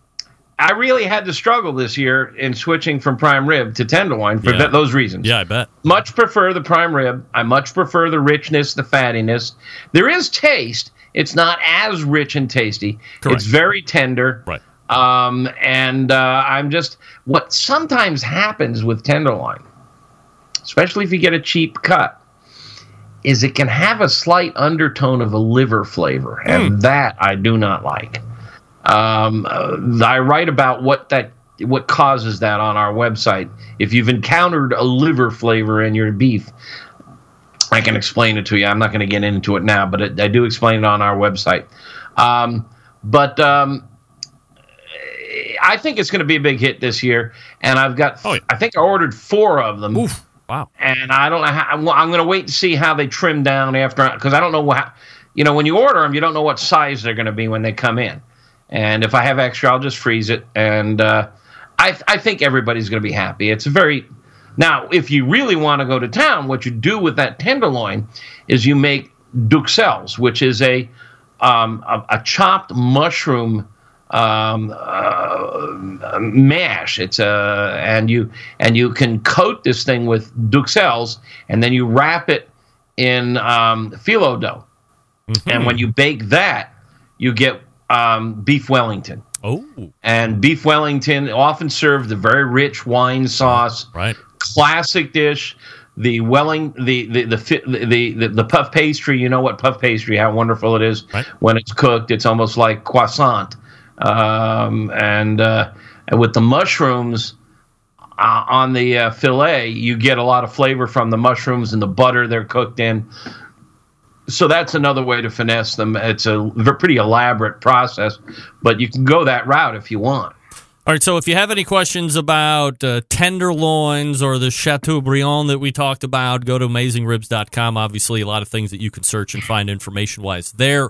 I really had to struggle this year in switching from prime rib to tenderloin for yeah. th- those reasons. Yeah, I bet. Much prefer the prime rib. I much prefer the richness, the fattiness. There is taste. It's not as rich and tasty. Correct. It's very tender. Right. Um, and uh, I'm just – what sometimes happens with tenderloin, especially if you get a cheap cut, is it can have a slight undertone of a liver flavor, and mm. that I do not like. Um, uh, I write about what that what causes that on our website. If you've encountered a liver flavor in your beef, I can explain it to you. I'm not going to get into it now, but it, I do explain it on our website. Um, but um, I think it's going to be a big hit this year, and I've got oh, yeah. I think I ordered four of them. Oof, wow! And I don't know how, I'm, I'm going to wait to see how they trim down after, because I don't know how, you know, when you order them, you don't know what size they're going to be when they come in. And if I have extra, I'll just freeze it. And uh, I, th- I think everybody's going to be happy. It's a very now. If you really want to go to town, what you do with that tenderloin is you make duxelles, which is a um, a, a chopped mushroom um, uh, mash. It's a and you and you can coat this thing with duxelles, and then you wrap it in um, phyllo dough. Mm-hmm. And when you bake that, you get Um, beef Wellington. Oh. And beef Wellington often served a very rich wine sauce. Right. Classic dish. the welling, the the the the the, the puff pastry. You know what puff pastry? How wonderful it is, right? When it's cooked. It's almost like croissant. Um, and uh, with the mushrooms uh, on the uh, fillet, you get a lot of flavor from the mushrooms and the butter they're cooked in. So that's another way to finesse them. It's a pretty elaborate process, but you can go that route if you want. All right, so if you have any questions about uh, tenderloins or the Chateaubriand that we talked about, go to amazing ribs dot com. Obviously, a lot of things that you can search and find information-wise there.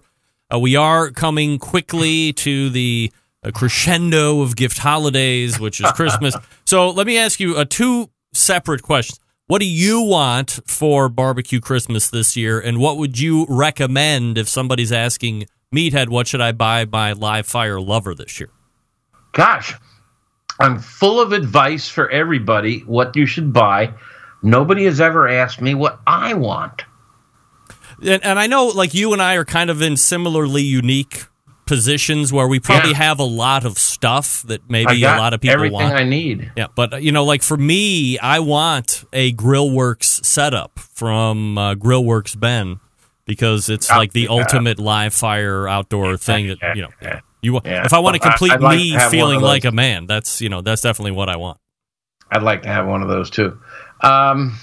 Uh, we are coming quickly to the uh, crescendo of gift holidays, which is Christmas. So let me ask you uh, two separate questions. What do you want for barbecue Christmas this year, and what would you recommend if somebody's asking, Meathead, what should I buy my live fire lover this year? Gosh, I'm full of advice for everybody, what you should buy. Nobody has ever asked me what I want. And, and I know, like, you and I are kind of in similarly unique positions where we probably yeah. have a lot of stuff that maybe a lot of people everything want. Everything I need. Yeah, but, you know, like, for me, I want a Grillworks setup from uh, Grillworks Ben, because it's, yeah, like, the yeah. ultimate live-fire outdoor yeah, thing that, yeah, you know... Yeah. You, yeah. If I want to complete like me to feeling like a man, that's, you know, that's definitely what I want. I'd like to have one of those too. Um,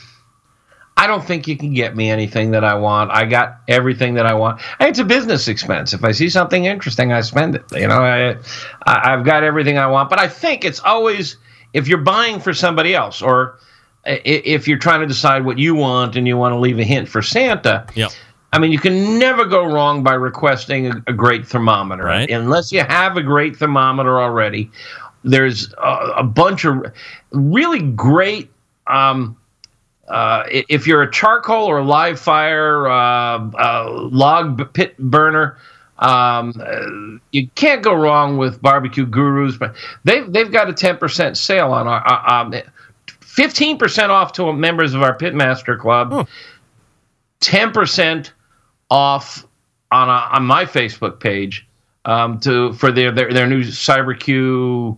I don't think you can get me anything that I want. I got everything that I want. It's a business expense. If I see something interesting, I spend it. You know, I, I, I've got everything I want. But I think it's always, if you're buying for somebody else, or if you're trying to decide what you want and you want to leave a hint for Santa. Yep. I mean, you can never go wrong by requesting a, a great thermometer. Right. Unless you have a great thermometer already, there's a, a bunch of really great, um, uh, if you're a charcoal or a live fire uh, uh, log pit burner, um, you can't go wrong with Barbecue Gurus. But they've, they've got a ten percent sale on our, uh, fifteen percent off to members of our Pitmaster Club, oh. ten percent off on a, on my Facebook page um, to for their, their their new CyberQ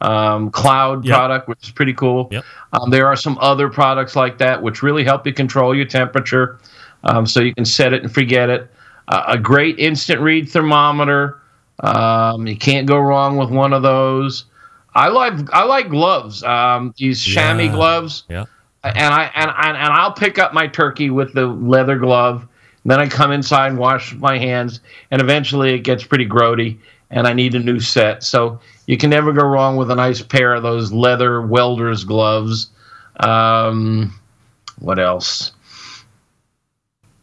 um, cloud yep. product, which is pretty cool. Yep. Um, there are some other products like that which really help you control your temperature, um, so you can set it and forget it. Uh, a great instant read thermometer. Um, you can't go wrong with one of those. I like I like gloves. Um, these chamois yeah. gloves. Yeah. And I and, and and I'll pick up my turkey with the leather glove. And then I come inside and wash my hands, and eventually it gets pretty grody, and I need a new set. So you can never go wrong with a nice pair of those leather welder's gloves. Um, what else?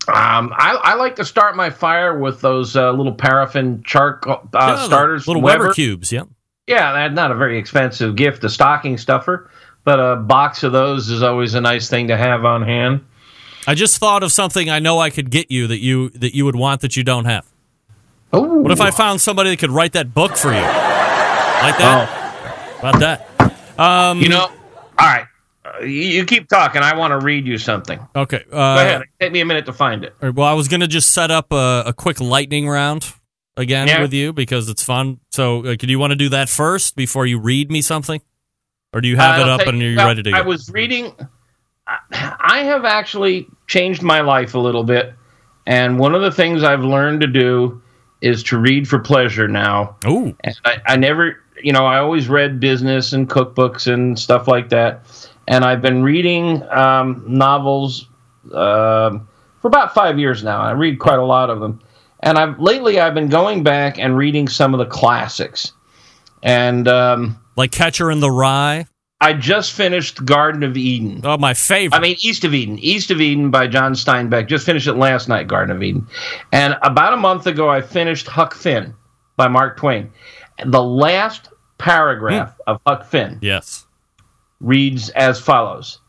Um, I, I like to start my fire with those uh, little paraffin charcoal uh, yeah, starters, little Weber. Weber cubes. Yeah, yeah, that's not a very expensive gift, a stocking stuffer. But a box of those is always a nice thing to have on hand. I just thought of something I know I could get you that you that you would want that you don't have. Oh. What if I found somebody that could write that book for you? Like that? Oh. About that? Um, you know, all right. Uh, you keep talking. I want to read you something. Okay. Uh, Go ahead. Take me a minute to find it. Right, well, I was going to just set up a, a quick lightning round again yeah. with you because it's fun. So uh, do you want to do that first before you read me something? Or do you have I'll it up and you're well, ready to go? I was reading. I have actually changed my life a little bit. And one of the things I've learned to do is to read for pleasure now. Oh. I, I never, you know, I always read business and cookbooks and stuff like that. And I've been reading um, novels uh, for about five years now. I read quite a lot of them. And I've lately I've been going back and reading some of the classics. And... Um, Like Catcher in the Rye? I just finished Garden of Eden. Oh, my favorite. I mean, East of Eden. East of Eden by John Steinbeck. Just finished it last night, Garden of Eden. And about a month ago, I finished Huck Finn by Mark Twain. The last paragraph hmm. of Huck Finn yes. reads as follows.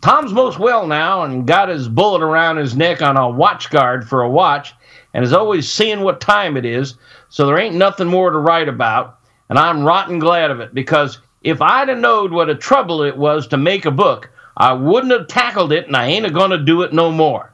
Tom's most well now and got his bullet around his neck on a watch guard for a watch and is always seeing what time it is, so there ain't nothing more to write about. And I'm rotten glad of it, because if I'd have knowed what a trouble it was to make a book, I wouldn't have tackled it, and I ain't a going to do it no more.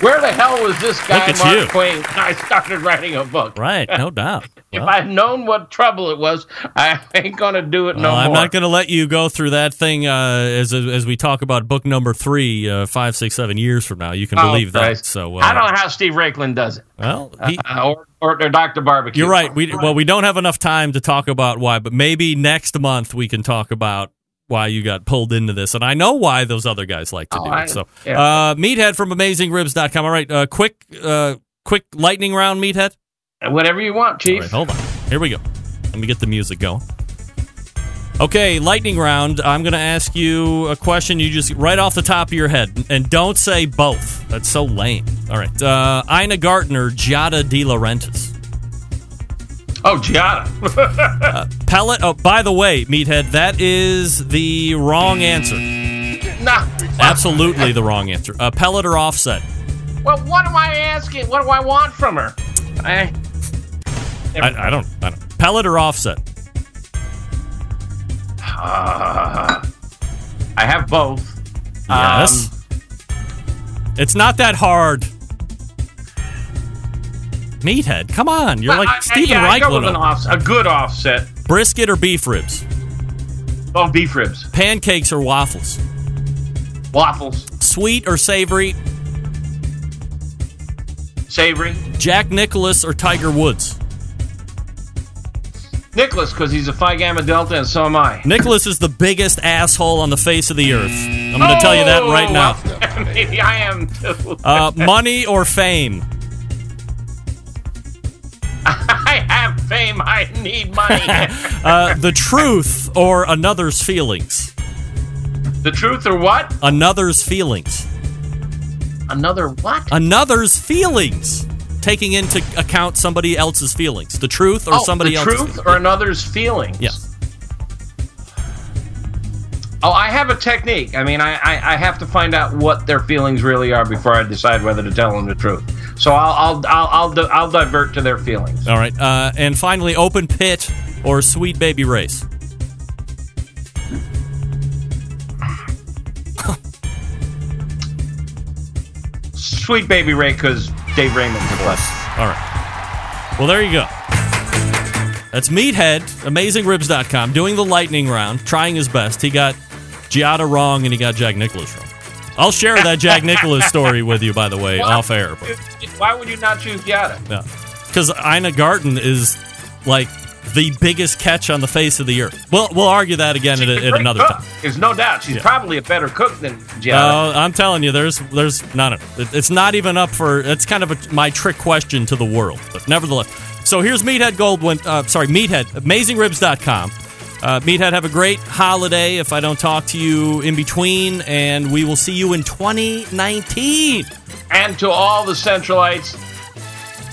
Where the hell was this guy, Mark you. Twain, when I started writing a book? Right, no doubt. If well. I'd known what trouble it was, I ain't going to do it well, no I'm more. I'm not going to let you go through that thing uh, as as we talk about book number three, uh, five, six, seven years from now. You can oh, believe Christ. that. So uh, I don't know how Steve Raiklin does it. Well, he, uh, or, or, or Doctor Barbecue. You're right. We, well, we don't have enough time to talk about why, but maybe next month we can talk about why you got pulled into this, and I know why those other guys like to oh, do it. So, yeah. uh, Meathead from Amazing Ribs dot com. All right, uh, quick, uh, quick lightning round, Meathead. Whatever you want, Chief. All right, hold on. Here we go. Let me get the music going. Okay, lightning round. I'm going to ask you a question. You just right off the top of your head, and don't say both. That's so lame. All right, uh, Ina Gartner, Giada De Laurentiis. Oh, Giada. uh, pellet. Oh, by the way, Meathead, that is the wrong answer. Nah. Absolutely the wrong answer. Uh, pellet or offset? Well, what am I asking? What do I want from her? I, I, I, don't, I don't. Pellet or offset? Uh, I have both. Yes. Um, it's not that hard. Meathead, come on. You're like I, Stephen yeah, Reichlin. Off- a good offset. Brisket or beef ribs? Oh, beef ribs. Pancakes or waffles? Waffles. Sweet or savory? Savory. Jack Nicklaus or Tiger Woods? Nicklaus, because he's a Phi Gamma Delta and so am I. Nicklaus is the biggest asshole on the face of the earth. I'm going to oh, tell you that right now. I, mean, I am too. uh, money or fame? I have fame. I need money. uh, the truth or another's feelings? The truth or what? Another's feelings. Another what? Another's feelings. Taking into account somebody else's feelings. The truth or oh, somebody the else's. The truth or another's feelings. Yeah. Oh, I have a technique. I mean, I, I, I have to find out what their feelings really are before I decide whether to tell them the truth. So I'll I'll I'll I'll, I'll divert to their feelings. All right. Uh, and finally, open pit or Sweet Baby Ray's. Sweet Baby Ray, because Dave Raymond's a bless. All right. Well, there you go. That's Meathead, Amazing Ribs dot com, doing the lightning round, trying his best. He got Giada wrong, and he got Jack Nicklaus wrong. I'll share that Jack Nicklaus story with you, by the way, why, off air. But. Why would you not choose Giada? No, because Ina Garten is like the biggest catch on the face of the earth. We'll we'll argue that again at, at another cook. time. There's no doubt she's yeah. probably a better cook than Giada. Uh, I'm telling you, there's there's not a, it's not even up for. It's kind of a, my trick question to the world, but nevertheless. So here's Meathead Goldwyn. Uh, sorry, Meathead, Amazing Ribs dot com. Uh, Meathead, have a great holiday if I don't talk to you in between, and we will see you in twenty nineteen. And to all the Centralites,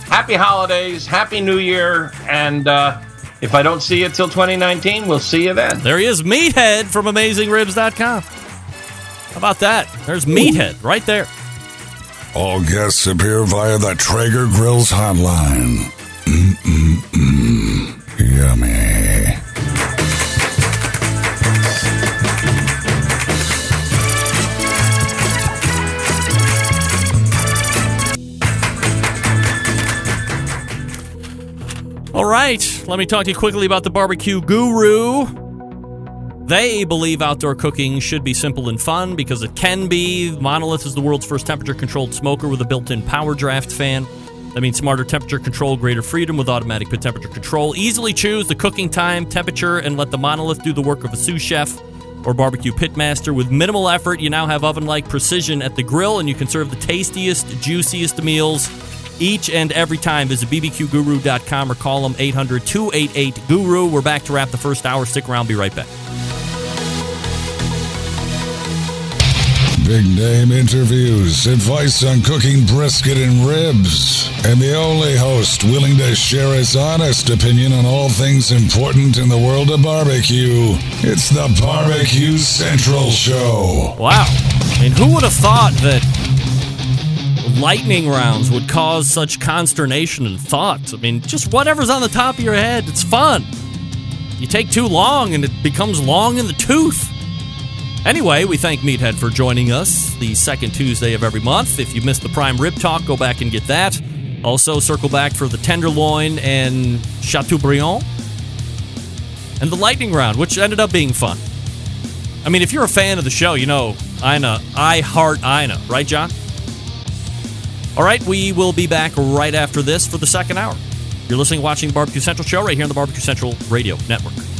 happy holidays, happy new year, and uh, if I don't see you till twenty nineteen, we'll see you then. There he is, Meathead from Amazing Ribs dot com. How about that? There's Meathead right there. All guests appear via the Traeger Grills hotline. Mm-mm-mm. Yummy. All right, let me talk to you quickly about the Barbecue Guru. They believe outdoor cooking should be simple and fun because it can be. Monolith is the world's first temperature-controlled smoker with a built-in power draft fan. That means smarter temperature control, greater freedom with automatic pit temperature control. Easily choose the cooking time, temperature, and let the Monolith do the work of a sous chef or barbecue pitmaster. With minimal effort, you now have oven-like precision at the grill, and you can serve the tastiest, juiciest meals each and every time. Visit B B Q guru dot com or call them eight hundred two eight eight guru. We're back to wrap the first hour. Stick around. Be right back. Big-name interviews, advice on cooking brisket and ribs, and the only host willing to share his honest opinion on all things important in the world of barbecue. It's the Barbecue Central Show. Wow. I mean, who would have thought that lightning rounds would cause such consternation and thoughts? I mean, just whatever's on the top of your head, it's fun. You take too long and it becomes long in the tooth. Anyway, we thank Meathead for joining us the second Tuesday of every month. If you missed the prime rib talk, go back and get that. Also, circle back for the tenderloin and Chateaubriand and the lightning round, which ended up being fun. I mean, if you're a fan of the show, you know Ina, I heart Ina, right, John? All right, we will be back right after this for the second hour. You're listening, watching Barbecue Central Show right here on the Barbecue Central Radio Network.